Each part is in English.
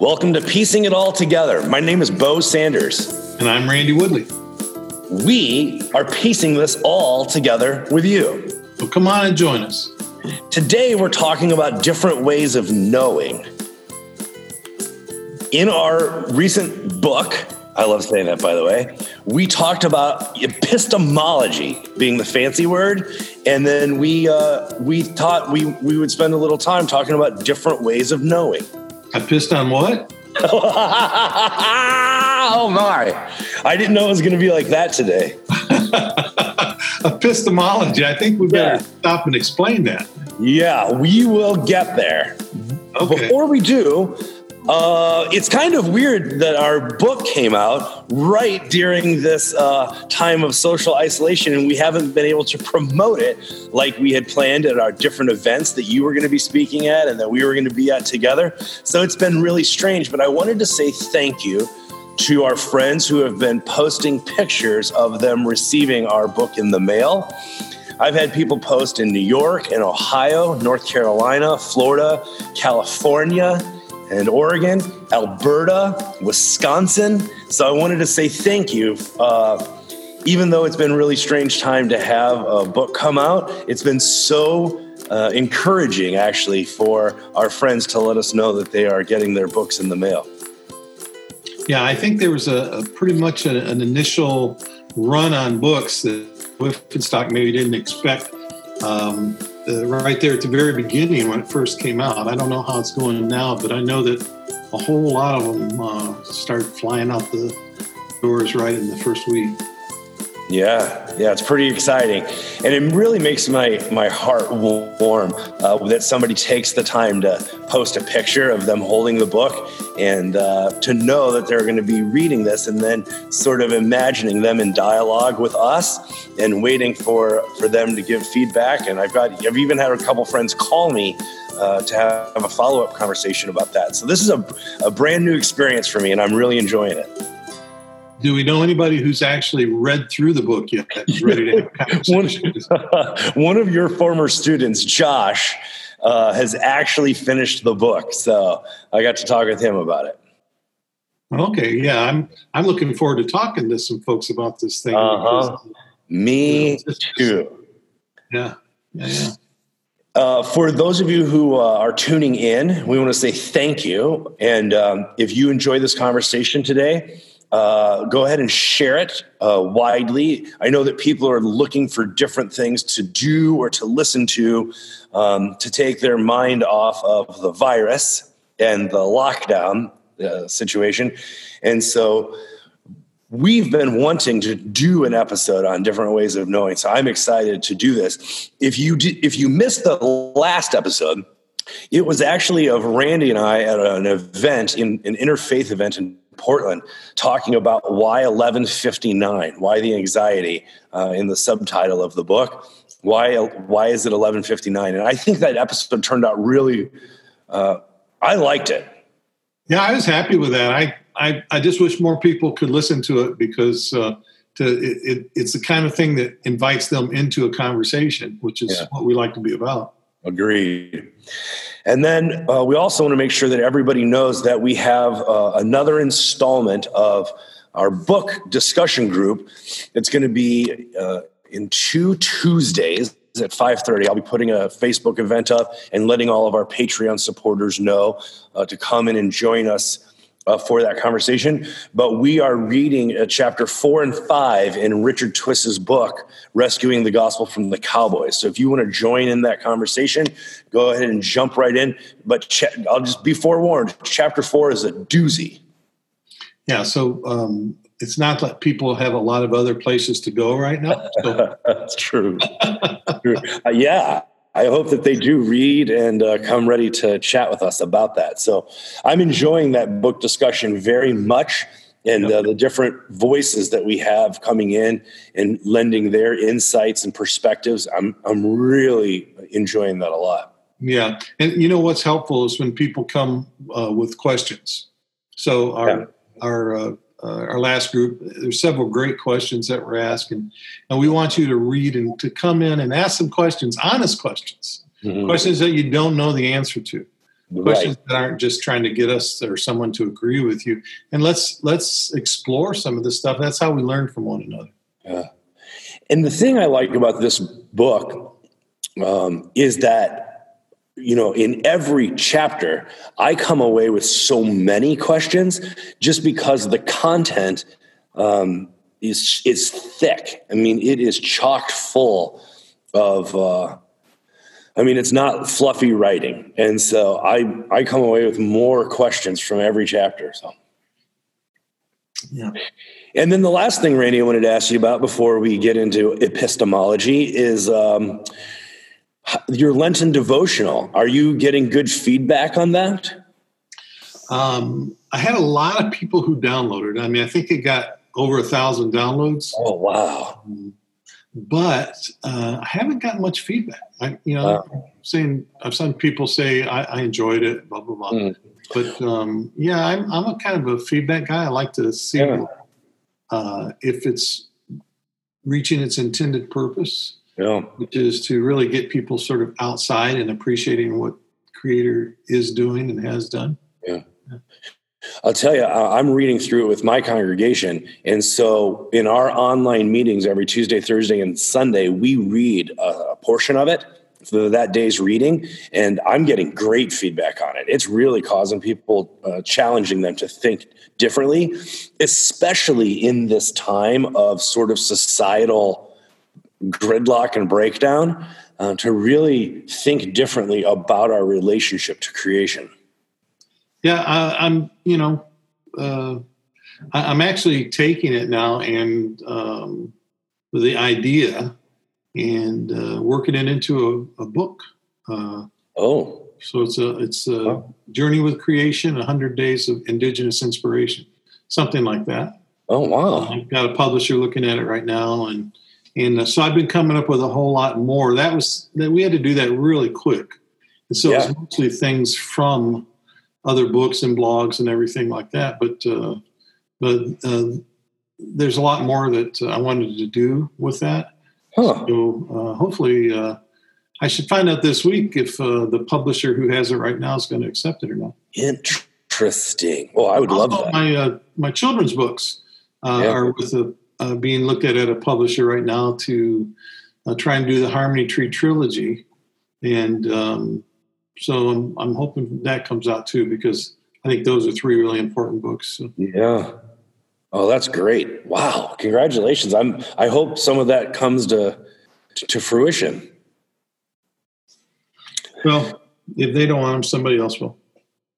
Welcome to Piecing It All Together. My name is Beau Sanders. And I'm Randy Woodley. We are piecing this all together with you. Well, come on and join us. Today, we're talking about different ways of knowing. In our recent book, I love saying that, by the way, we talked about epistemology being the fancy word. And then we would spend a little time talking about different ways of knowing. I pissed on what? Oh, my. I didn't know it was going to be like that today. Epistemology. I think we better stop and explain that. Yeah, we will get there. Okay. Before we do, it's kind of weird that our book came out right during this time of social isolation, and we haven't been able to promote it like we had planned at our different events that you were going to be speaking at and that we were going to be at together. So it's been really strange, but I wanted to say thank you to our friends who have been posting pictures of them receiving our book in the mail. I've had people post in New York and Ohio, North Carolina, Florida, California, and Oregon, Alberta, Wisconsin. So I wanted to say thank you. Even though it's been a really strange time to have a book come out, it's been so encouraging, actually, for our friends to let us know that they are getting their books in the mail. Yeah, I think there was a pretty much an initial run on books that Wiffenstock maybe didn't expect right there at the very beginning when it first came out. I don't know how it's going now, but I know that a whole lot of them started flying out the doors right in the first week. Yeah, it's pretty exciting. And it really makes my heart warm that somebody takes the time to post a picture of them holding the book and to know that they're going to be reading this and then sort of imagining them in dialogue with us and waiting for them to give feedback. And I've even had a couple friends call me to have a follow-up conversation about that. So this is a brand new experience for me, and I'm really enjoying it. Do we know anybody who's actually read through the book yet that's ready to have a conversation? One of your former students, Josh, has actually finished the book, so I got to talk with him about it. Okay, yeah, I'm looking forward to talking to some folks about this thing. Uh-huh. Me too. Yeah. For those of you who are tuning in, we want to say thank you. And if you enjoy this conversation today, go ahead and share it widely. I know that people are looking for different things to do or to listen to take their mind off of the virus and the lockdown situation. And so we've been wanting to do an episode on different ways of knowing. So I'm excited to do this. If you missed the last episode, it was actually of Randy and I at an event, an interfaith event in Portland, talking about why 1159, why the anxiety in the subtitle of the book. Why is it 1159? And I think that episode turned out really, I liked it. Yeah, I was happy with that. I just wish more people could listen to it because it's the kind of thing that invites them into a conversation, which is what we like to be about. Agreed. And then we also want to make sure that everybody knows that we have another installment of our book discussion group. It's going to be in 2 Tuesdays at 5:30. I'll be putting a Facebook event up and letting all of our Patreon supporters know to come in and join us for that conversation. But we are reading chapter 4 and 5 in Richard Twiss's book, Rescuing the Gospel from the Cowboys. So if you want to join in that conversation, go ahead and jump right in. But I'll just be forewarned, chapter 4 is a doozy. Yeah, so it's not like people have a lot of other places to go right now. So. That's true. Yeah. I hope that they do read and come ready to chat with us about that. So I'm enjoying that book discussion very much and the different voices that we have coming in and lending their insights and perspectives. I'm really enjoying that a lot. Yeah. And you know, what's helpful is when people come with questions. So our last group, there's several great questions that were asked, and we want you to read and to come in and ask some questions, honest questions, questions that you don't know the answer to. questions that aren't just trying to get us or someone to agree with you. And let's explore some of this stuff. That's how we learn from one another. Yeah. And the thing I like about this book is that, you know, in every chapter, I come away with so many questions just because the content is thick. I mean, it is chock full of, it's not fluffy writing. And so I come away with more questions from every chapter. So, yeah. And then the last thing, Randy, I wanted to ask you about before we get into epistemology is your Lenten devotional. Are you getting good feedback on that? I had a lot of people who downloaded. I mean, I think it got over 1,000 downloads. Oh, wow. But I haven't gotten much feedback. I've seen people say, I enjoyed it, blah, blah, blah. Mm. But, I'm a kind of a feedback guy. I like to see if it's reaching its intended purpose, which is to really get people sort of outside and appreciating what Creator is doing and has done. Yeah. Yeah. I'll tell you, I'm reading through it with my congregation. And so in our online meetings every Tuesday, Thursday, and Sunday, we read a portion of it for that day's reading. And I'm getting great feedback on it. It's really causing people, challenging them to think differently, especially in this time of sort of societal gridlock and breakdown, to really think differently about our relationship to creation. Yeah, I'm actually taking it now and the idea and working it into a book. So it's a journey with creation, 100 days of indigenous inspiration, something like that. Oh, wow. I've got a publisher looking at it right now. And so I've been coming up with a whole lot more. That we had to do that really quick. And so it's mostly things from other books and blogs and everything like that. But there's a lot more that I wanted to do with that. Huh. So hopefully I should find out this week if the publisher who has it right now is going to accept it or not. Interesting. Well, I would love that. My children's books are with being looked at a publisher right now to try and do the Harmony Tree trilogy. And so I'm hoping that comes out too, because I think those are three really important books. So. Yeah. Oh, that's great. Wow. Congratulations. I hope some of that comes to fruition. Well, if they don't want them, somebody else will.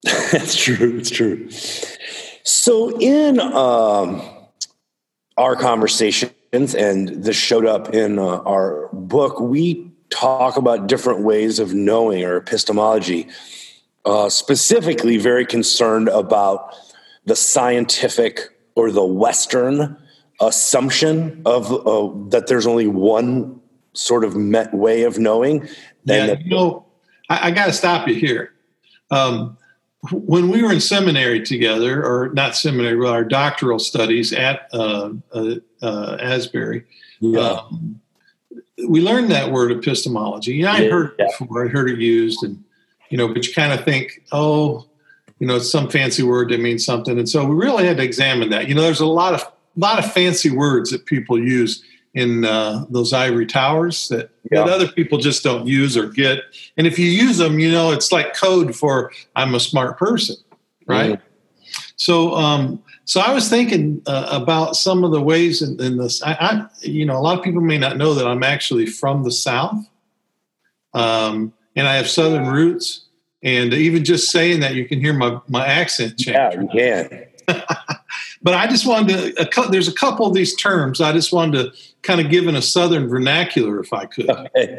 That's true. It's true. So in our conversations, and this showed up in our book, we talk about different ways of knowing or epistemology, specifically very concerned about the scientific or the Western assumption of that there's only one sort of way of knowing. I got to stop you here. When we were in seminary together, or not seminary, but our doctoral studies at Asbury, we learned that word epistemology. Yeah, I heard it before. I heard it used, and but you kind of think, it's some fancy word that means something. And so we really had to examine that. There's a lot of fancy words that people use in those ivory towers that other people just don't use or get. And if you use them, it's like code for I'm a smart person, right? Mm-hmm. So I was thinking about some of the ways in this. I a lot of people may not know that I'm actually from the South, and I have Southern roots. And even just saying that, you can hear my accent change. Yeah, you can. But I just wanted to. There's a couple of these terms I just wanted to kind of give in a Southern vernacular if I could. Okay.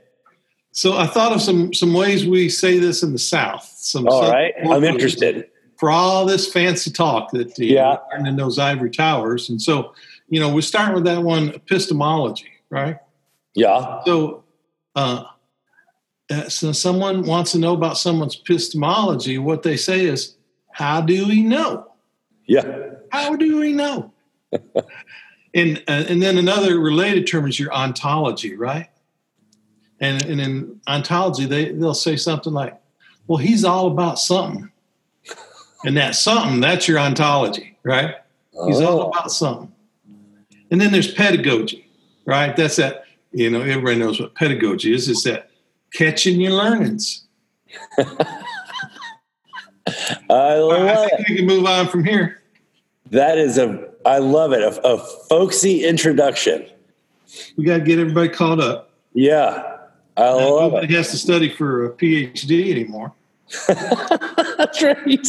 So I thought of some ways we say this in the South. All right, I'm interested. For all this fancy talk that learned in those ivory towers. And so, we're starting with that one, epistemology, right? Yeah. So, so someone wants to know about someone's epistemology. What they say is, how do we know? Yeah. How do we know? and then another related term is your ontology, right? And in ontology, they'll say something like, Well, he's all about something. And that something, that's your ontology, right? He's all about something. And then there's pedagogy, right? That's that, you know, everybody knows what pedagogy is. It's that catching your learnings. I think we can move on from here. That is I love it. A folksy introduction. We got to get everybody caught up. Yeah. I love it. Nobody has to study for a PhD anymore. That's right.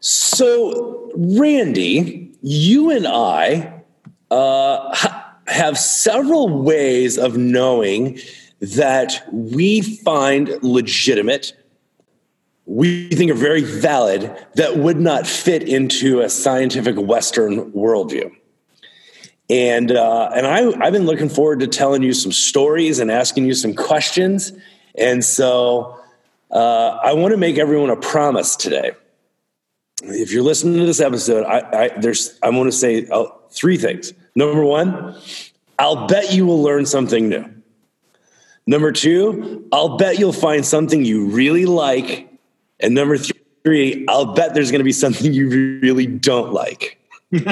So, Randy, you and I have several ways of knowing that we find legitimate, we think are very valid, that would not fit into a scientific Western worldview. And I've been looking forward to telling you some stories and asking you some questions. And so I want to make everyone a promise today. If you're listening to this episode, I want to say three things. Number one, I'll bet you will learn something new. Number two, I'll bet you'll find something you really like. And number three, I'll bet there's going to be something you really don't like. Fact,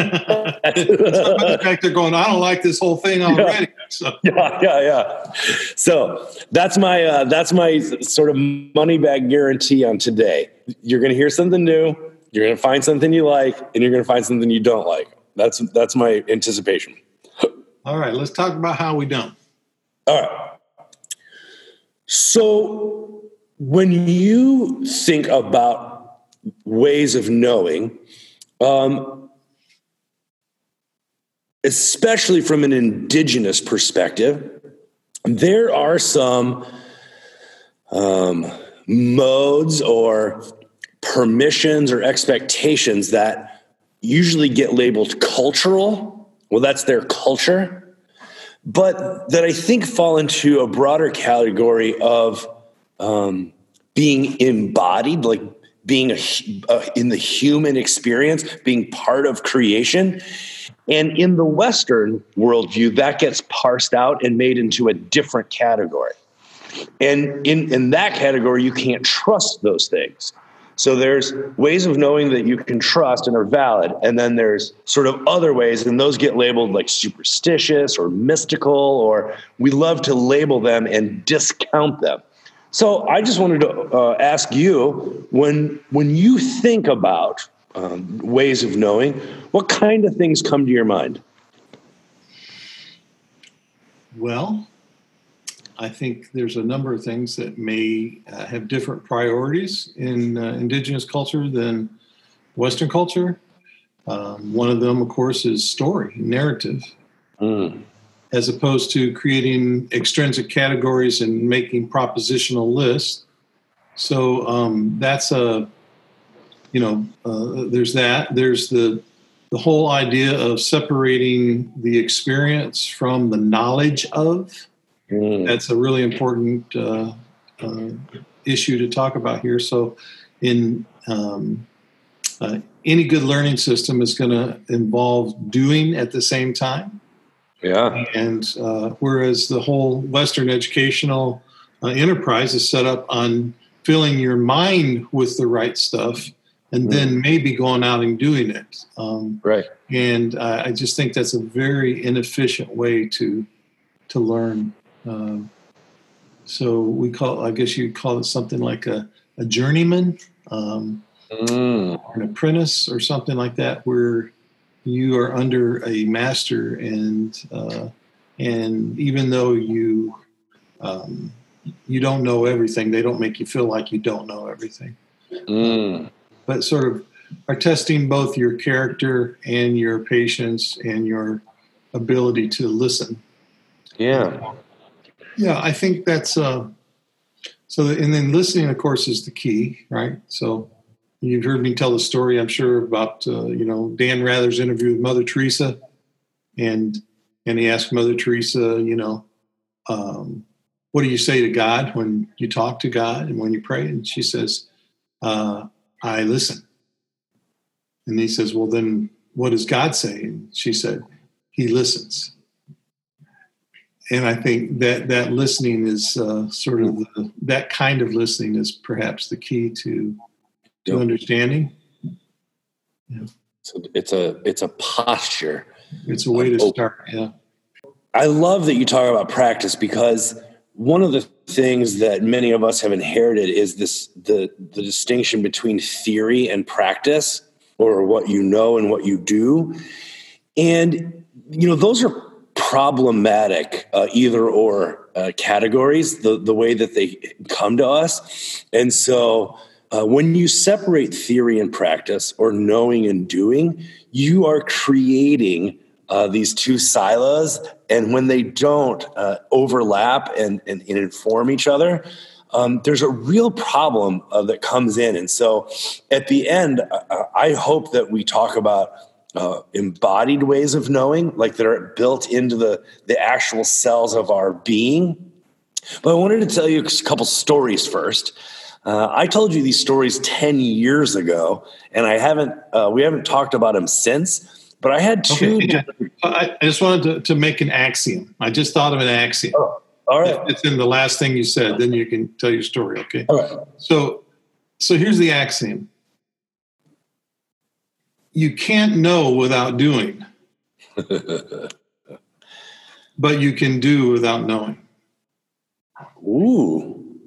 they're going, I don't like this whole thing already. Yeah. So. Yeah. So that's my sort of money back guarantee on today. You're going to hear something new. You're going to find something you like, and you're going to find something you don't like. That's my anticipation. All right, let's talk about how we don't. All right. So when you think about ways of knowing, especially from an indigenous perspective, there are some modes or permissions or expectations that usually get labeled cultural. Well, that's their culture, but that I think fall into a broader category of being embodied, like being in the human experience, being part of creation. And in the Western worldview, that gets parsed out and made into a different category. And in that category, you can't trust those things. So there's ways of knowing that you can trust and are valid. And then there's sort of other ways, and those get labeled like superstitious or mystical, or we love to label them and discount them. So I just wanted to ask you, when you think about ways of knowing, what kind of things come to your mind? Well, I think there's a number of things that may have different priorities in indigenous culture than Western culture. One of them, of course, is story, narrative, as opposed to creating extrinsic categories and making propositional lists. So that's a, you know, there's that. There's the whole idea of separating the experience from the knowledge of. That's a really important issue to talk about here. So in any good learning system is going to involve doing at the same time. Yeah. And whereas the whole Western educational enterprise is set up on filling your mind with the right stuff and then maybe going out and doing it. Right. And I just think that's a very inefficient way to learn. So we call, I guess you'd call it something like a journeyman, or an apprentice or something like that, where you are under a master and even though you, you don't know everything, they don't make you feel like you don't know everything, but sort of are testing both your character and your patience and your ability to listen. Yeah. Yeah, I think that's so. And then listening, of course, is the key, right? So you've heard me tell the story, I'm sure, about Dan Rather's interview with Mother Teresa, and he asked Mother Teresa, what do you say to God when you talk to God and when you pray? And she says, "I listen." And he says, "Well, then, what does God say?" And she said, "He listens." And I think that that listening is sort of the, that kind of listening is perhaps the key to understanding. Yeah. So it's a posture. It's a way to start. Yeah. I love that you talk about practice, because one of the things that many of us have inherited is this the distinction between theory and practice, or what you know and what you do. And you know, those are problematic either or categories, the way that they come to us. And so when you separate theory and practice, or knowing and doing, you are creating these two silos. And when they don't overlap and inform each other, there's a real problem that comes in. And so at the end, I hope that we talk about embodied ways of knowing, like that are built into the actual cells of our being. But I wanted to tell you a couple stories first. I told you these stories 10 years ago, and I haven't we haven't talked about them since. But I had two. Okay, yeah. I just wanted to make an axiom. I just thought of an axiom. Oh, all right. It's in the last thing you said. Then you can tell your story. Okay. All right. So here's the axiom. You can't know without doing, but you can do without knowing. Ooh.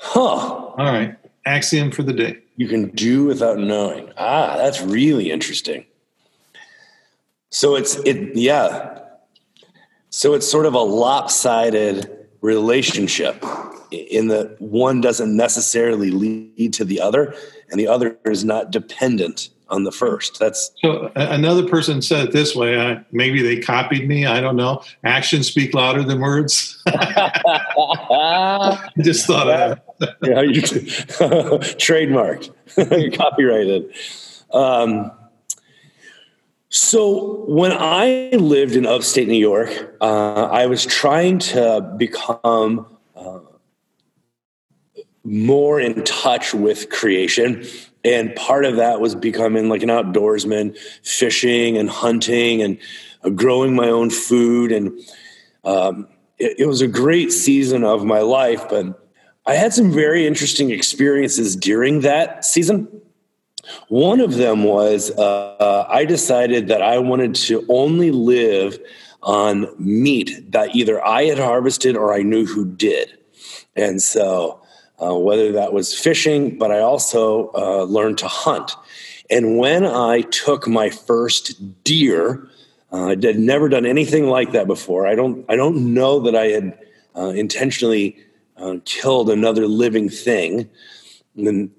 Huh. All right. Axiom for the day. You can do without knowing. Ah, that's really interesting. So it's sort of a lopsided relationship, in that one doesn't necessarily lead to the other, and the other is not dependent on the first. That's so. Another person said it this way. Maybe they copied me. I don't know. Actions speak louder than words. I just thought of that. Yeah, trademarked, copyrighted. So when I lived in upstate New York, I was trying to become more in touch with creation. And part of that was becoming like an outdoorsman, fishing and hunting and growing my own food. And it was a great season of my life, but I had some very interesting experiences during that season. One of them was I decided that I wanted to only live on meat that either I had harvested or I knew who did. And so whether that was fishing, but I also learned to hunt. And when I took my first deer, I had never done anything like that before. I don't know that I had intentionally killed another living thing. And then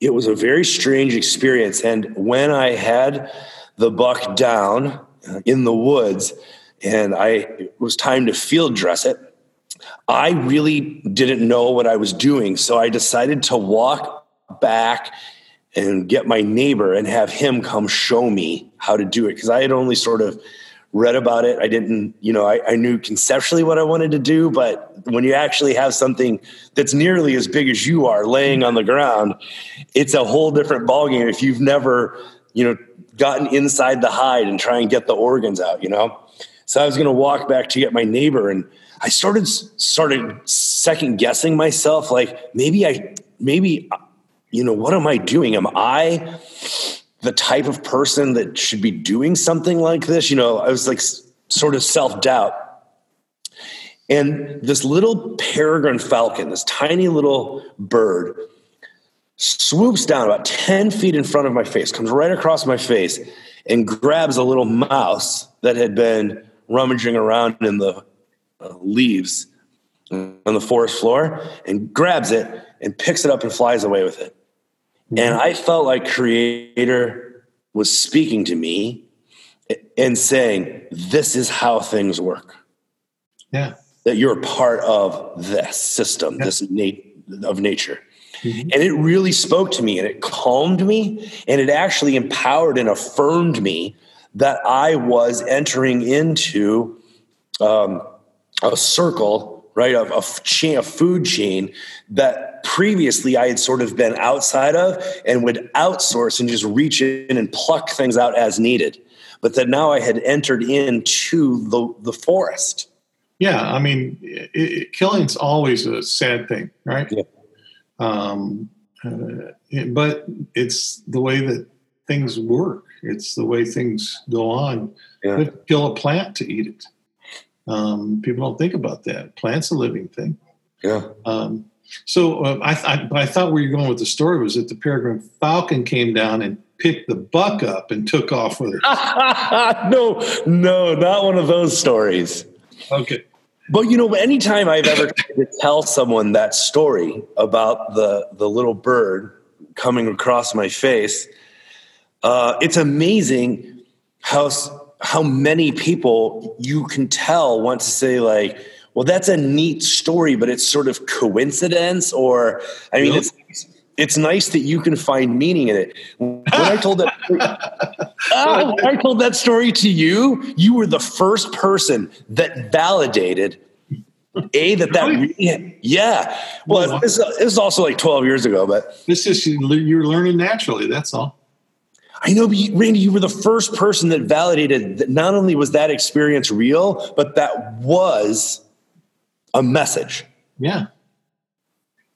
it was a very strange experience. And when I had the buck down in the woods and it was time to field dress it, I really didn't know what I was doing. So I decided to walk back and get my neighbor and have him come show me how to do it, because I had only sort of read about it. I didn't, I knew conceptually what I wanted to do, but when you actually have something that's nearly as big as you are laying on the ground, it's a whole different ballgame if you've never, gotten inside the hide and try and get the organs out, So I was going to walk back to get my neighbor, and I started second guessing myself. Like maybe, what am I doing? Am I the type of person that should be doing something like this? I was like sort of self-doubt. And this little peregrine falcon, this tiny little bird, swoops down about 10 feet in front of my face, comes right across my face, and grabs a little mouse that had been rummaging around in the leaves on the forest floor, and grabs it and picks it up and flies away with it. And I felt like Creator was speaking to me and saying, this is how things work. Yeah. That you're part of this system, this of nature. Mm-hmm. And it really spoke to me, and it calmed me, and it actually empowered and affirmed me that I was entering into a circle, right, of a food chain that previously I had sort of been outside of and would outsource and just reach in and pluck things out as needed. But that now I had entered into the forest. Yeah, I mean, killing's always a sad thing, right? Yeah. But it's the way that things work. It's the way things go on. Yeah. You have to kill a plant to eat it. People don't think about that. Plant's a living thing. Yeah. So I thought where you're going with the story was that the peregrine falcon came down and picked the buck up and took off with her. No, not one of those stories. Okay. But, you know, anytime I've ever tried to tell someone that story about the little bird coming across my face, it's amazing how many people you can tell want to say, like, well, that's a neat story, but it's sort of coincidence, or, I mean, it's nice that you can find meaning in it. When I told that story, to you, you were the first person that validated that really, yeah. Well, this is also like 12 years ago, but this is, you're learning naturally. That's all. I know, but Randy, you were the first person that validated that not only was that experience real, but that was a message. Yeah.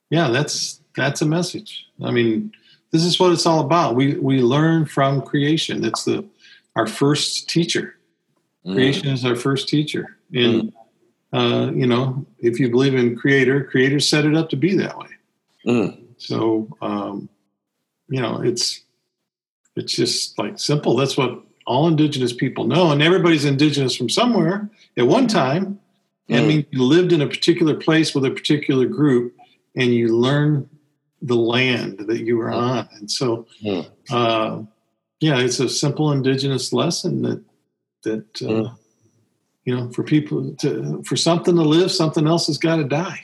Yeah. That's a message. I mean, this is what it's all about. We learn from creation. That's our first teacher. Creation is our first teacher. And, you know, if you believe in creator set it up to be that way. So, you know, it's just like simple. That's what all indigenous people know. And everybody's indigenous from somewhere at one time. I mean, you lived in a particular place with a particular group and you learn the land that you were on. And so, yeah, it's a simple indigenous lesson that you know, for people for something to live, something else has got to die.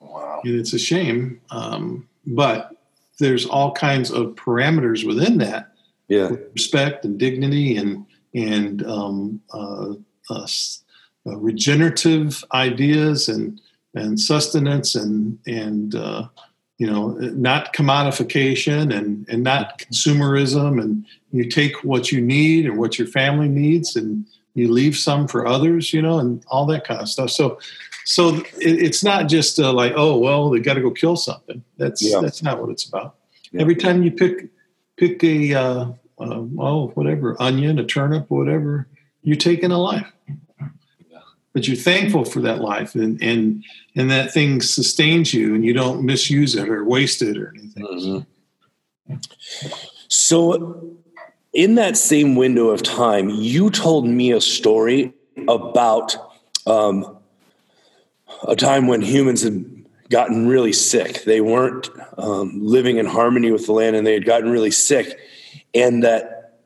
Wow. And it's a shame. But there's all kinds of parameters within that. Yeah. With respect and dignity and regenerative ideas and sustenance and you know, not commodification and not consumerism, and you take what you need and what your family needs and you leave some for others, you know, and all that kind of stuff. So it's not just like, oh, well, they got to go kill something. That's not what it's about. Yeah. Every time you pick a, whatever, onion, a turnip, whatever, you're taking a life. But you're thankful for that life, and that thing sustains you, and you don't misuse it or waste it or anything. Mm-hmm. So in that same window of time, you told me a story about a time when humans had gotten really sick. They weren't living in harmony with the land, and they had gotten really sick, and that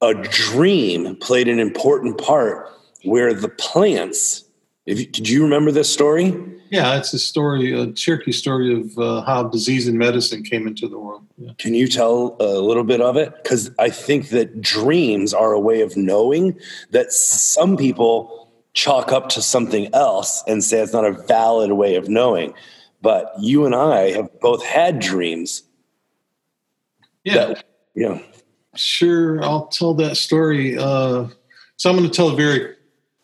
a dream played an important part where the plants, did you remember this story? Yeah, it's a Cherokee story of how disease and medicine came into the world. Yeah. Can you tell a little bit of it? Because I think that dreams are a way of knowing that some people chalk up to something else and say it's not a valid way of knowing. But you and I have both had dreams. Yeah. Yeah. Sure, I'll tell that story. So I'm going to tell a very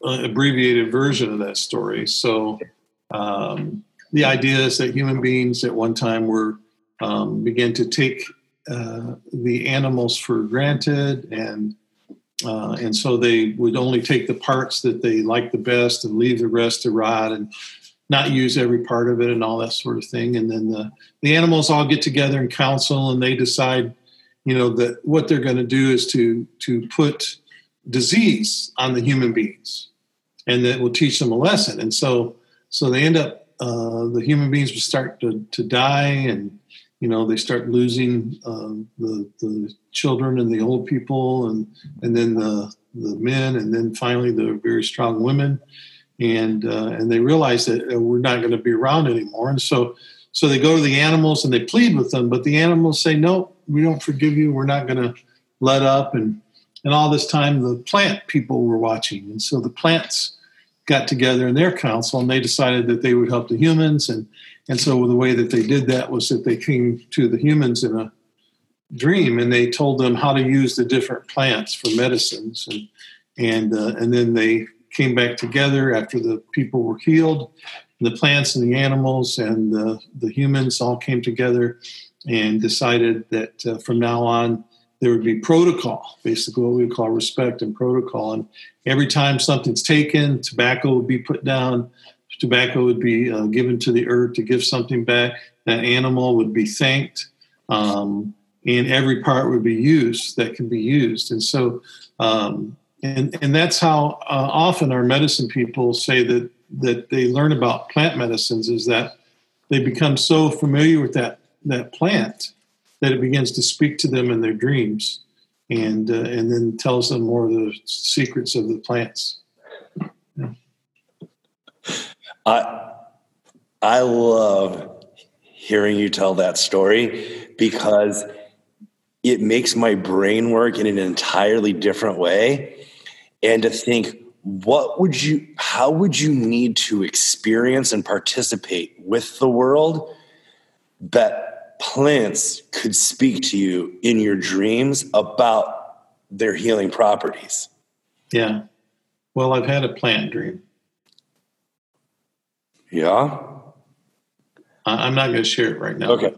abbreviated version of that story. So the idea is that human beings at one time were began to take the animals for granted, and so they would only take the parts that they liked the best and leave the rest to rot and not use every part of it and all that sort of thing. And then the animals all get together in council and they decide, you know, that what they're going to do is to put disease on the human beings, and that will teach them a lesson. And so they end up, the human beings will start to die, and, you know, they start losing the children and the old people, and then the men, and then finally the very strong women. And they realize that we're not going to be around anymore. And so they go to the animals and they plead with them, but the animals say, no, we don't forgive you. We're not going to let up. And all this time, the plant people were watching. And so the plants got together in their council, and they decided that they would help the humans. And so the way that they did that was that they came to the humans in a dream, and they told them how to use the different plants for medicines. And then they came back together after the people were healed. The plants and the animals and the humans all came together and decided that from now on there would be protocol, basically what we would call respect and protocol. And every time something's taken, tobacco would be put down, tobacco would be given to the earth to give something back, that animal would be thanked, and every part would be used that can be used. And so, and that's how often our medicine people say that they learn about plant medicines, is that they become so familiar with that plant that it begins to speak to them in their dreams and then tells them more of the secrets of the plants. Yeah. I love hearing you tell that story because it makes my brain work in an entirely different way. And to think, how would you need to experience and participate with the world that plants could speak to you in your dreams about their healing properties? Yeah. Well, I've had a plant dream. Yeah. I'm not going to share it right now. Okay.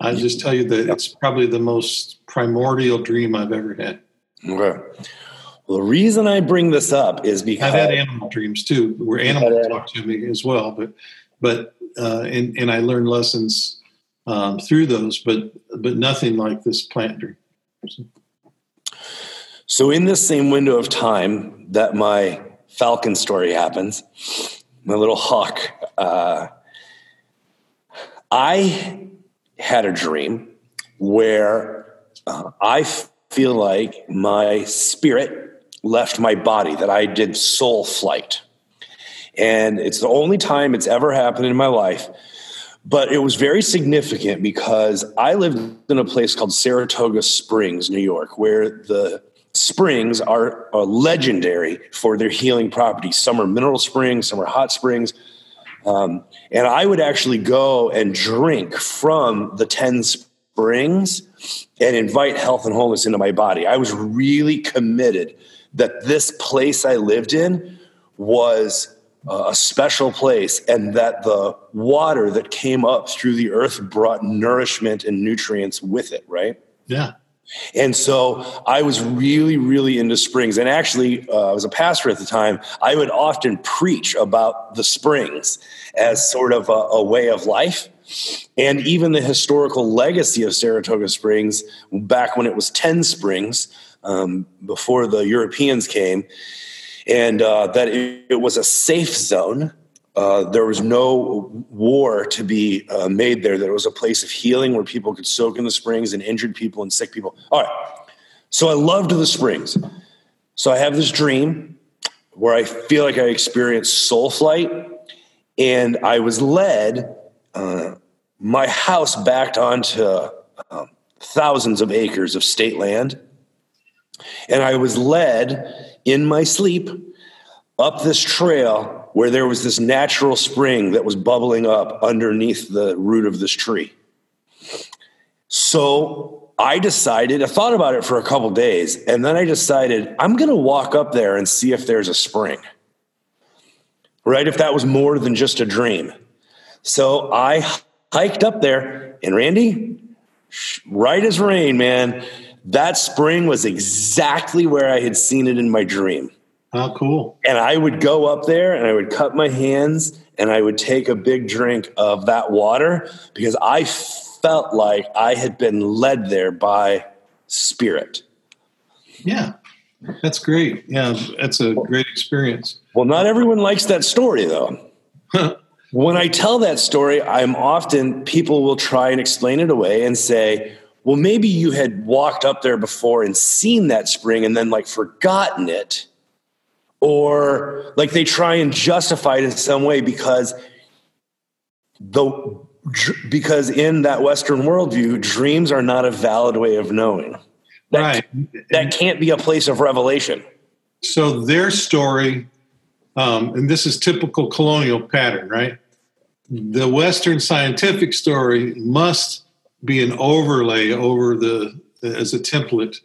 I'll just tell you that it's probably the most primordial dream I've ever had. Okay. Well, the reason I bring this up is because I've had animal dreams too, where animals talk to me as well. But I learned lessons through those, but nothing like this plant dream. So in this same window of time that my falcon story happens, my little hawk, I had a dream where I feel like my spirit left my body, that I did soul flight. And it's the only time it's ever happened in my life. But it was very significant because I lived in a place called Saratoga Springs, New York, where the springs are legendary for their healing properties. Some are mineral springs, some are hot springs. And I would actually go and drink from the 10 springs and invite health and wholeness into my body. I was really committed that this place I lived in was a special place, and that the water that came up through the earth brought nourishment and nutrients with it, right? Yeah. And so I was really, really into springs. And actually, I was a pastor at the time. I would often preach about the springs as sort of a way of life. And even the historical legacy of Saratoga Springs, back when it was 10 springs, before the Europeans came, and that it was a safe zone. There was no war to be made there. There was a place of healing where people could soak in the springs, and injured people and sick people. All right. So I loved the springs. So I have this dream where I feel like I experienced soul flight, and I was led my house backed onto thousands of acres of state land. And I was led in my sleep up this trail where there was this natural spring that was bubbling up underneath the root of this tree. So I thought about it for a couple days, and then I decided I'm going to walk up there and see if there's a spring, right? If that was more than just a dream. So I hiked up there, and Randy, right as rain, man, that spring was exactly where I had seen it in my dream. Oh, cool. And I would go up there, and I would cut my hands, and I would take a big drink of that water because I felt like I had been led there by spirit. Yeah, that's great. Yeah, that's a great experience. Well, not everyone likes that story, though. When I tell that story, people will try and explain it away and say, well, maybe you had walked up there before and seen that spring and then forgotten it. Or they try and justify it in some way because in that Western worldview, dreams are not a valid way of knowing. That can't be a place of revelation. So their story, and this is typical colonial pattern, right? The Western scientific story must be an overlay over as a template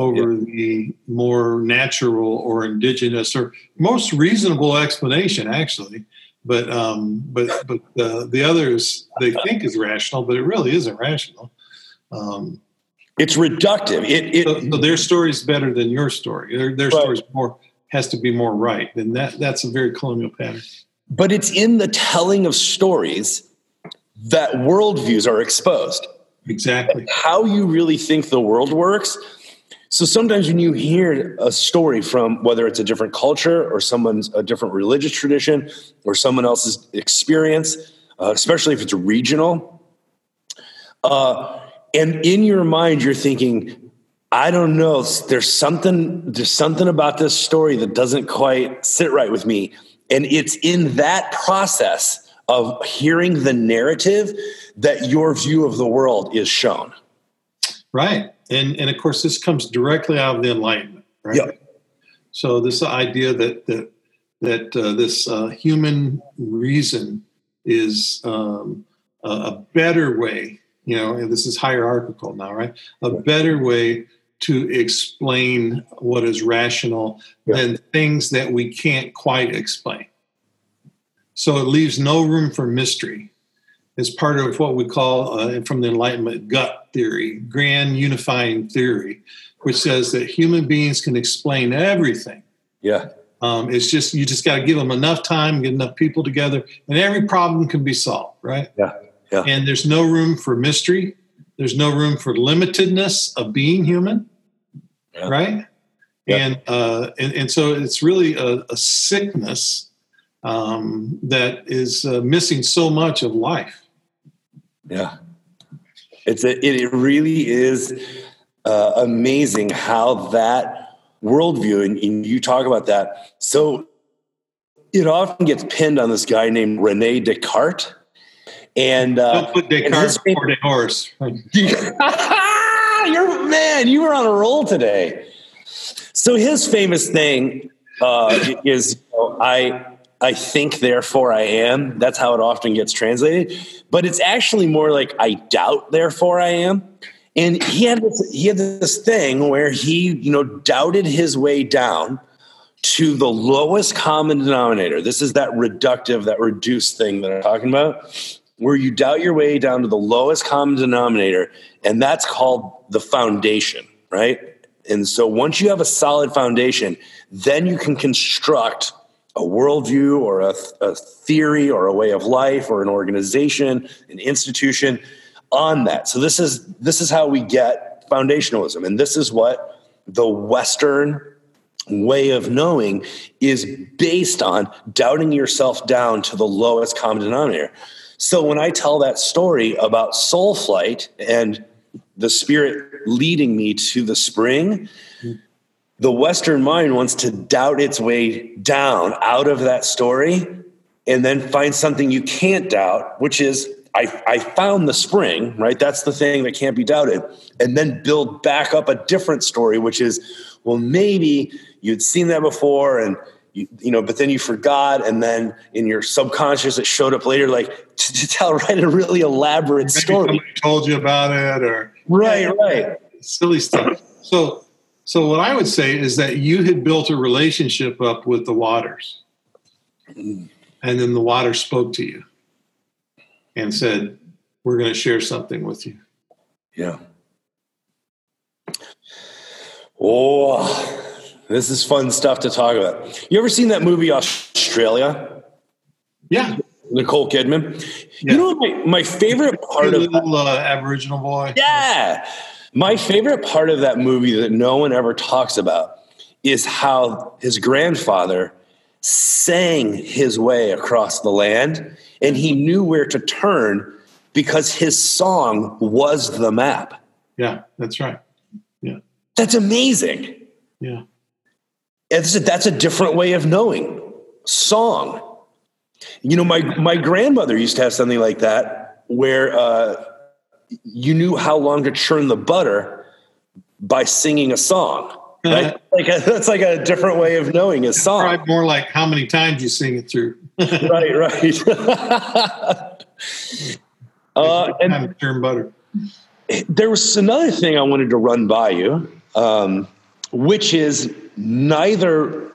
over the more natural or indigenous or most reasonable explanation, actually. But the others they think is rational, but it really isn't rational. It's reductive. So their story is better than your story. Their story is more, has to be more right. And that's a very colonial pattern. But it's in the telling of stories that worldviews are exposed. Exactly. And how you really think the world works. So sometimes when you hear a story from, whether it's a different culture or someone's a different religious tradition or someone else's experience, especially if it's regional, and in your mind you're thinking, I don't know, there's something about this story that doesn't quite sit right with me. And it's in that process of hearing the narrative that your view of the world is shown. Right. And of course, this comes directly out of the Enlightenment, right? Yep. So this idea that this human reason is a better way, you know, and this is hierarchical now, right? A better way to explain what is rational than things that we can't quite explain. So it leaves no room for mystery. It's part of what we call, from the Enlightenment, gut theory, grand unifying theory, which says that human beings can explain everything. Yeah. It's just, you just got to give them enough time, get enough people together, and every problem can be solved, right? Yeah. Yeah. And there's no room for mystery. There's no room for limitedness of being human, right? Yeah. And so it's really a sickness that is missing so much of life. Yeah. It really is amazing how that worldview, and you talk about that. So it often gets pinned on this guy named Rene Descartes. And don't put Descartes before the horse. You were on a roll today. So his famous thing is, you know, I think, therefore I am. That's how it often gets translated. But it's actually more like, I doubt, therefore I am. And he had this thing where he, you know, doubted his way down to the lowest common denominator. This is that reductive, that reduced thing that I'm talking about, where you doubt your way down to the lowest common denominator, and that's called the foundation, right? And so once you have a solid foundation, then you can construct a worldview or a theory or a way of life or an organization, an institution on that. So this is how we get foundationalism. And this is what the Western way of knowing is based on, doubting yourself down to the lowest common denominator. So when I tell that story about soul flight and the spirit leading me to the spring, the Western mind wants to doubt its way down out of that story and then find something you can't doubt, which is, I found the spring, right? That's the thing that can't be doubted. And then build back up a different story, which is, well, maybe you'd seen that before and, you know, but then you forgot. And then in your subconscious, it showed up later, like to tell, right, a really elaborate story. Somebody told you about it or. Right. Silly stuff. So what I would say is that you had built a relationship up with the waters, and then the water spoke to you and said, we're going to share something with you. Yeah. Oh, this is fun stuff to talk about. You ever seen that movie Australia? Yeah. Nicole Kidman. Yeah. You know what my favorite part of that? Aboriginal boy. Yeah. My favorite part of that movie that no one ever talks about is how his grandfather sang his way across the land, and he knew where to turn because his song was the map. Yeah, that's right. Yeah. That's amazing. Yeah. That's a different way of knowing. Song. You know, my grandmother used to have something like that where you knew how long to churn the butter by singing a song, right? That's like a different way of knowing a song. Probably more like how many times you sing it through. right. And churn butter. There was another thing I wanted to run by you. which is neither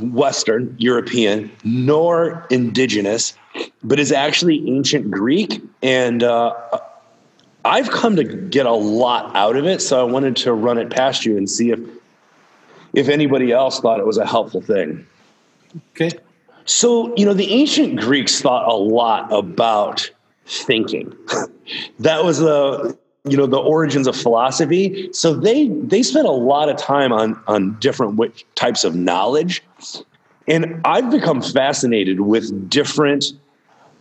Western European nor indigenous, but is actually ancient Greek. And I've come to get a lot out of it. So I wanted to run it past you and see if anybody else thought it was a helpful thing. Okay. So, you know, the ancient Greeks thought a lot about thinking. That was the origins of philosophy. So they spent a lot of time on different types of knowledge. And I've become fascinated with different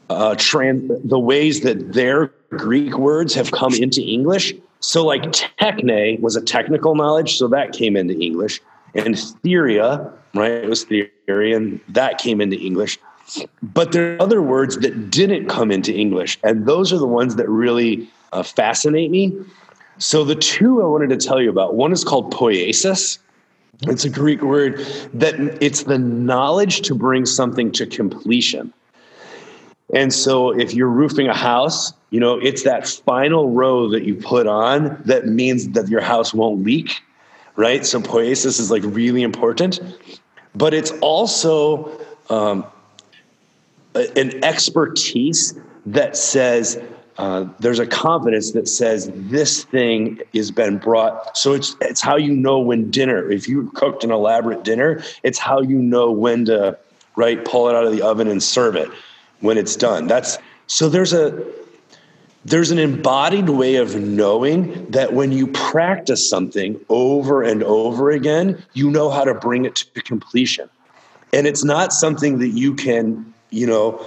the ways that their Greek words have come into English. So like techne was a technical knowledge. So that came into English. And theoria, right? It was theory, and that came into English. But there are other words that didn't come into English, and those are the ones that really fascinate me. So the two I wanted to tell you about, one is called poiesis. It's a Greek word that it's the knowledge to bring something to completion. And so if you're roofing a house, you know, it's that final row that you put on that means that your house won't leak, right? So poiesis is like really important, but it's also an expertise that says there's a confidence that says this thing has been brought. So it's how you know when dinner, if you cooked an elaborate dinner, it's how you know when to, right, pull it out of the oven and serve it when it's done. There's an embodied way of knowing that when you practice something over and over again, you know how to bring it to completion. And it's not something that you can, you know,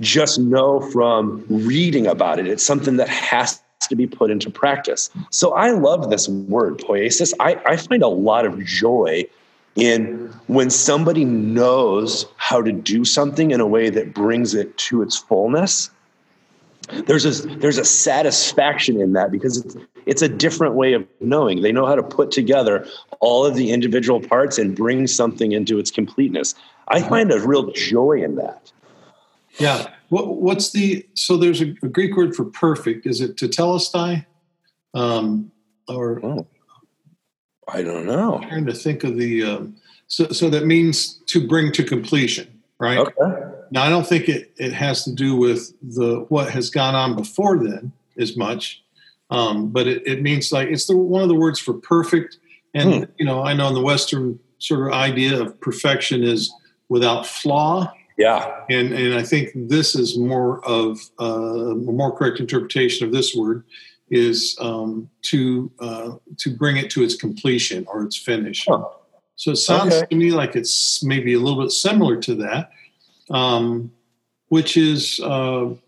just know from reading about it. It's something that has to be put into practice. So I love this word, poiesis. I find a lot of joy in when somebody knows how to do something in a way that brings it to its fullness. There's a satisfaction in that because it's a different way of knowing. They know how to put together all of the individual parts and bring something into its completeness. I find a real joy in that. Yeah. So there's a Greek word for perfect. Is it tetelestai? I don't know. I'm trying to think of the, so that means to bring to completion, right? Okay. Now, I don't think it has to do with what has gone on before then as much, but it means like it's one of the words for perfect. And, you know, I know in the Western sort of idea of perfection is without flaw. Yeah. And I think this is more of a more correct interpretation of this word is to bring it to its completion or its finish. Huh. So it sounds to me like it's maybe a little bit similar to that. Which is, you know,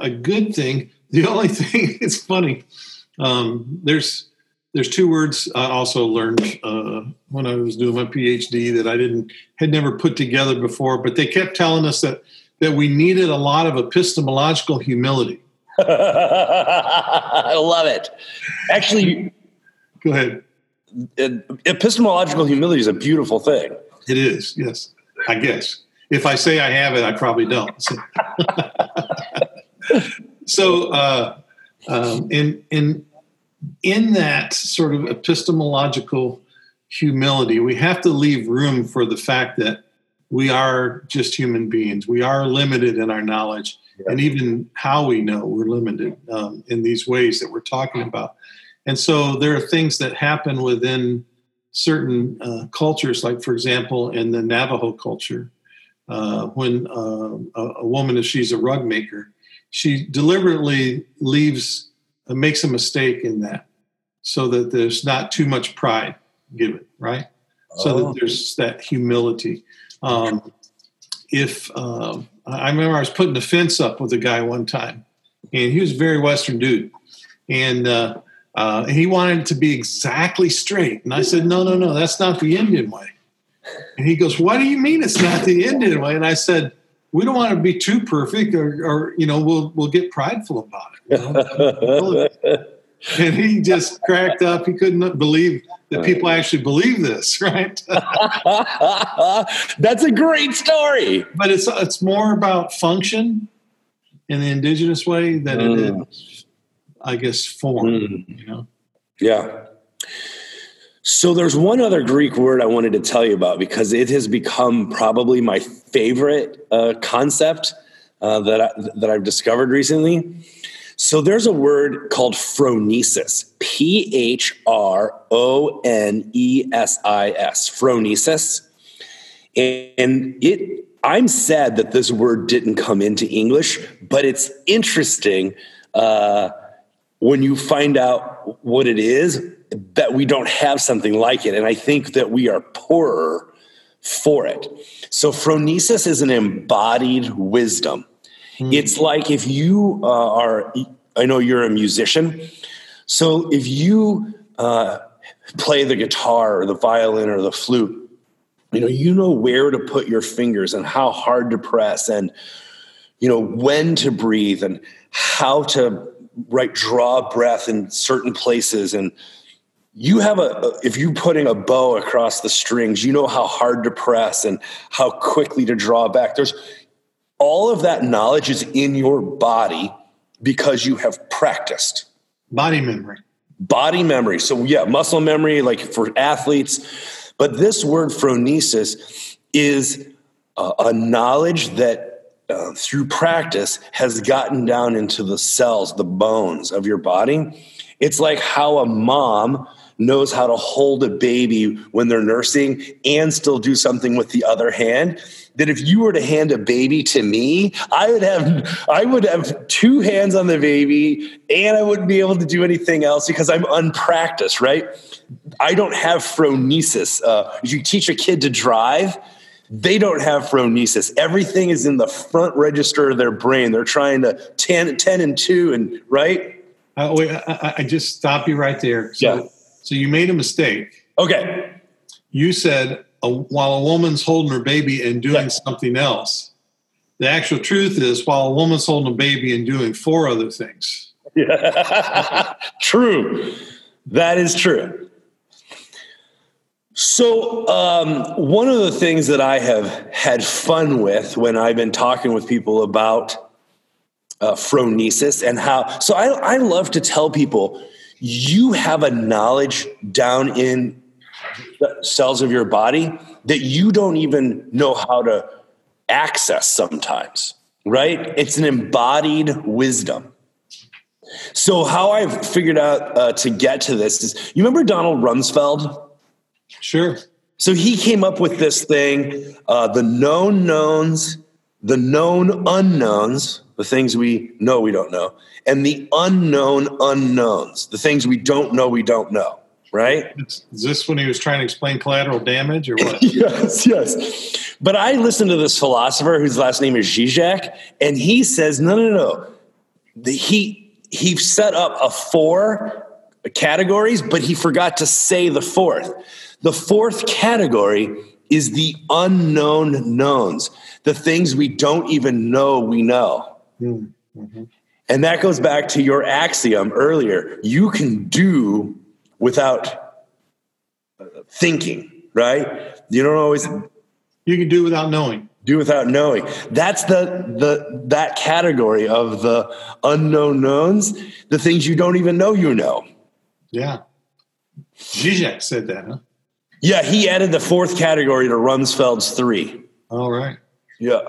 a good thing. The only thing, it's funny. There's two words I also learned when I was doing my PhD that I had never put together before, but they kept telling us that we needed a lot of epistemological humility. I love it. Actually, go ahead. Epistemological humility is a beautiful thing. It is, yes, I guess. If I say I have it, I probably don't. So in that sort of epistemological humility, we have to leave room for the fact that we are just human beings. We are limited in our knowledge, and even how we know we're limited in these ways that we're talking about. And so there are things that happen within certain cultures, like, for example, in the Navajo culture, when a woman, if she's a rug maker, she deliberately makes a mistake in that so that there's not too much pride given, right? Oh. So that there's that humility. I remember I was putting a fence up with a guy one time, and he was a very Western dude. And he wanted it to be exactly straight. And I said, no, that's not the Indian way. And he goes, what do you mean it's not the Indian way? And I said, we don't want to be too perfect or you know, we'll get prideful about it. You know? And he just cracked up. He couldn't believe that people actually believe this, right? That's a great story. But it's more about function in the indigenous way than it is, I guess, form, you know? Yeah. So there's one other Greek word I wanted to tell you about, because it has become probably my favorite concept that I've discovered recently. So there's a word called phronesis, Phronesis, phronesis. And I'm sad that this word didn't come into English, but it's interesting when you find out what it is, that we don't have something like it. And I think that we are poorer for it. So phronesis is an embodied wisdom. Mm-hmm. It's like if you I know you're a musician. So if you play the guitar or the violin or the flute, you know where to put your fingers and how hard to press, and, when to breathe and how to draw breath in certain places. And you have if you're putting a bow across the strings, you know how hard to press and how quickly to draw back. There's all of that knowledge is in your body because you have practiced. Body memory. So yeah, muscle memory, like for athletes. But this word phronesis is a knowledge that through practice has gotten down into the cells, the bones of your body. It's like how a mom knows how to hold a baby when they're nursing and still do something with the other hand. That if you were to hand a baby to me, I would have two hands on the baby, and I wouldn't be able to do anything else because I'm unpracticed, right? I don't have phronesis. If you teach a kid to drive, they don't have phronesis. Everything is in the front register of their brain. They're trying to 10 and 2, and right? Wait, I just stop you right there. So, yeah. So you made a mistake. Okay. You said while a woman's holding her baby and doing something else. The actual truth is while a woman's holding a baby and doing four other things. Yeah. True. That is true. So one of the things that I have had fun with when I've been talking with people about phronesis and how, so I love to tell people, you have a knowledge down in the cells of your body that you don't even know how to access sometimes, right? It's an embodied wisdom. So how I've figured out to get to this is, you remember Donald Rumsfeld? Sure. So he came up with this thing, the known knowns, the known unknowns, the things we know we don't know, and the unknown unknowns, the things we don't know, right? Is this when he was trying to explain collateral damage or what? Yes. But I listened to this philosopher whose last name is Zizek, and he says, no. He set up a four categories, but he forgot to say the fourth. The fourth category is the unknown knowns, the things we don't even know we know. Mm-hmm. And that goes back to your axiom earlier. You can do without thinking, right? You don't always... You can do without knowing. Do without knowing. That's that category of the unknown knowns, the things you don't even know you know. Yeah. Zizek said that, huh? Yeah, he added the fourth category to Rumsfeld's 3. All right. Yeah.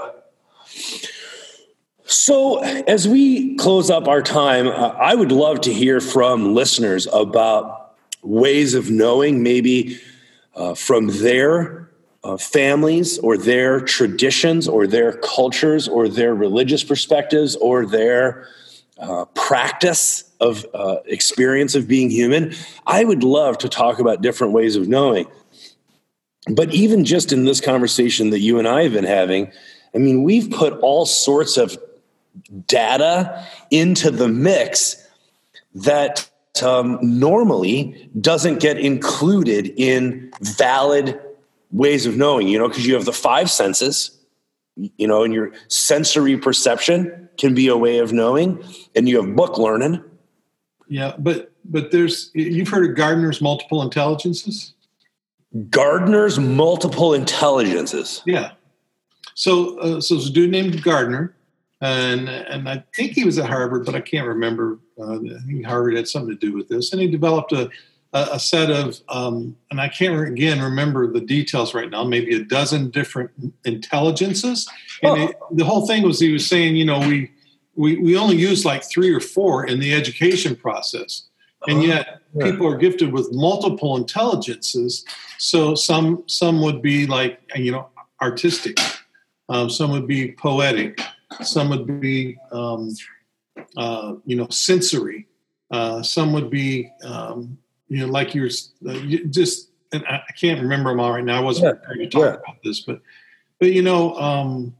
So as we close up our time, I would love to hear from listeners about ways of knowing, maybe from their families or their traditions or their cultures or their religious perspectives or their practice of experience of being human. I would love to talk about different ways of knowing. But even just in this conversation that you and I have been having, I mean, we've put all sorts of data into the mix that normally doesn't get included in valid ways of knowing, because you have the 5 senses, and your sensory perception can be a way of knowing, and you have book learning. Yeah, but you've heard of Gardner's multiple intelligences? Gardner's multiple intelligences. Yeah. So there's a dude named Gardner, and I think he was at Harvard, but I can't remember. I think Harvard had something to do with this, and he developed a a set of, and I can't again remember the details right now, maybe a dozen different intelligences. And the whole thing was, he was saying, you know, we only use like 3 or 4 in the education process. And yet people are gifted with multiple intelligences. So some would be like, you know, artistic. Some would be poetic. Some would be, you know, sensory. Some would be, you know, like you're just, and I can't remember them all right now. I wasn't prepared to talk about this, but you know,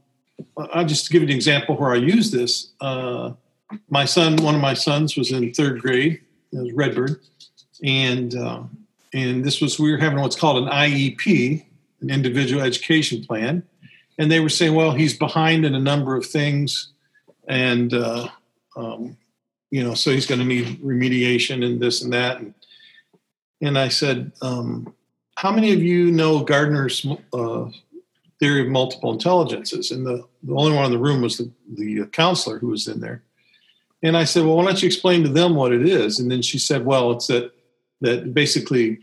I'll just give you an example where I use this. My son, one of my sons was in 3rd grade. It was Redbird, and this was, we were having what's called an IEP, an individual education plan, and they were saying, well, he's behind in a number of things, and you know, so he's going to need remediation and this and that, and I said, how many of you know Gardner's theory of multiple intelligences? And the only one in the room was the counselor who was in there. And I said, well, why don't you explain to them what it is? And then she said, well, it's that basically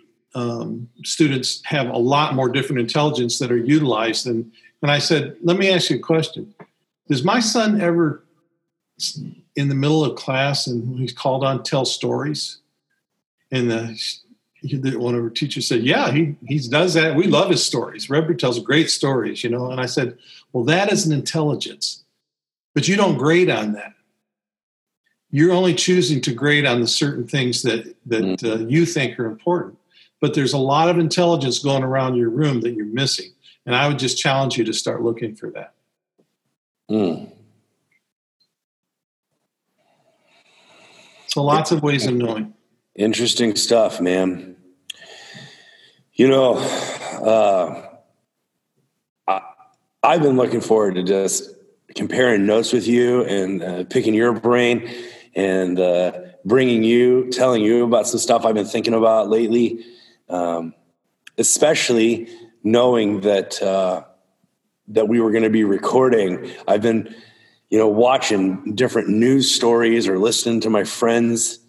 students have a lot more different intelligence that are utilized. And I said, let me ask you a question. Does my son ever, in the middle of class and when he's called on, tell stories? And one of her teachers said, yeah, he does that. We love his stories. Redbird tells great stories, you know. And I said, well, that is an intelligence, but you don't grade on that. You're only choosing to grade on the certain things that you think are important. But there's a lot of intelligence going around your room that you're missing. And I would just challenge you to start looking for that. Mm. So lots of ways of knowing. Interesting stuff, man. You know, I've been looking forward to just comparing notes with you and picking your brain. And telling you about some stuff I've been thinking about lately, especially knowing that we were going to be recording. I've been, you know, watching different news stories or listening to my friends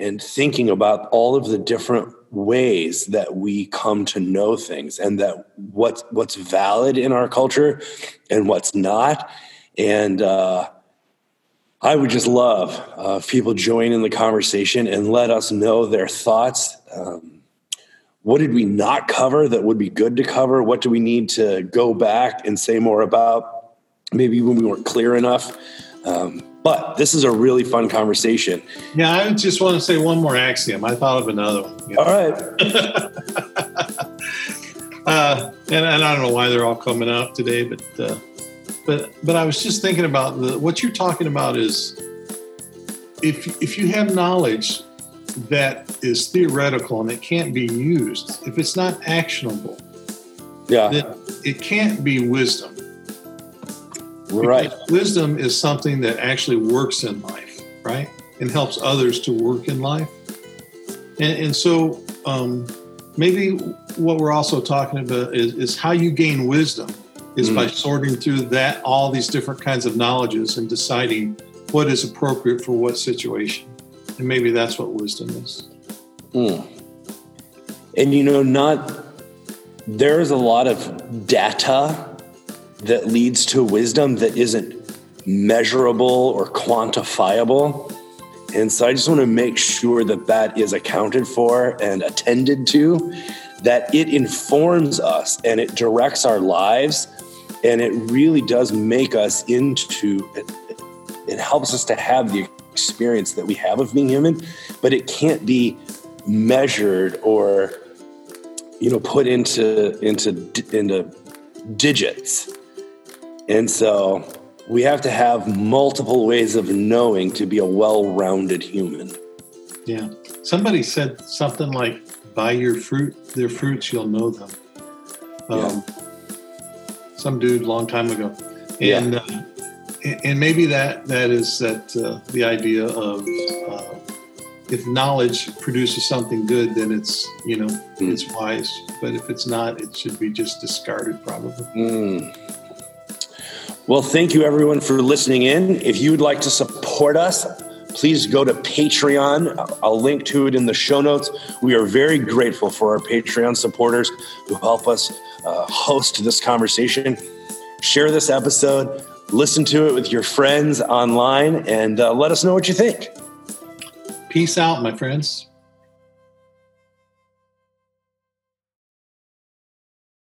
and thinking about all of the different ways that we come to know things, and that what's valid in our culture and what's not. And, I would just love people join in the conversation and let us know their thoughts. What did we not cover that would be good to cover? What do we need to go back and say more about? Maybe when we weren't clear enough. But this is a really fun conversation. Yeah, I just want to say one more axiom. I thought of another one. Yeah. All right. and I don't know why they're all coming out today, But I was just thinking about what you're talking about is if you have knowledge that is theoretical and it can't be used, if it's not actionable, then it can't be wisdom. Right. Because wisdom is something that actually works in life, right? And helps others to work in life. And so maybe what we're also talking about is how you gain wisdom. Is by sorting through all these different kinds of knowledges and deciding what is appropriate for what situation. And maybe that's what wisdom is. Mm. And you know, there's a lot of data that leads to wisdom that isn't measurable or quantifiable. And so I just want to make sure that is accounted for and attended to, that it informs us and it directs our lives. And it really does make us into, it helps us to have the experience that we have of being human, but it can't be measured or, you know, put into digits. And so we have to have multiple ways of knowing to be a well-rounded human. Yeah. Somebody said something like, by their fruits, you'll know them. Some dude long time ago. And and maybe that is the idea of if knowledge produces something good, then it's, you know, it's wise. But if it's not, it should be just discarded probably. Well, thank you everyone for listening in. If you would like to support us, please go to Patreon. I'll link to it in the show notes. We are very grateful for our Patreon supporters who help us host this conversation. Share this episode, listen to it with your friends online, and let us know what you think. Peace out, my friends.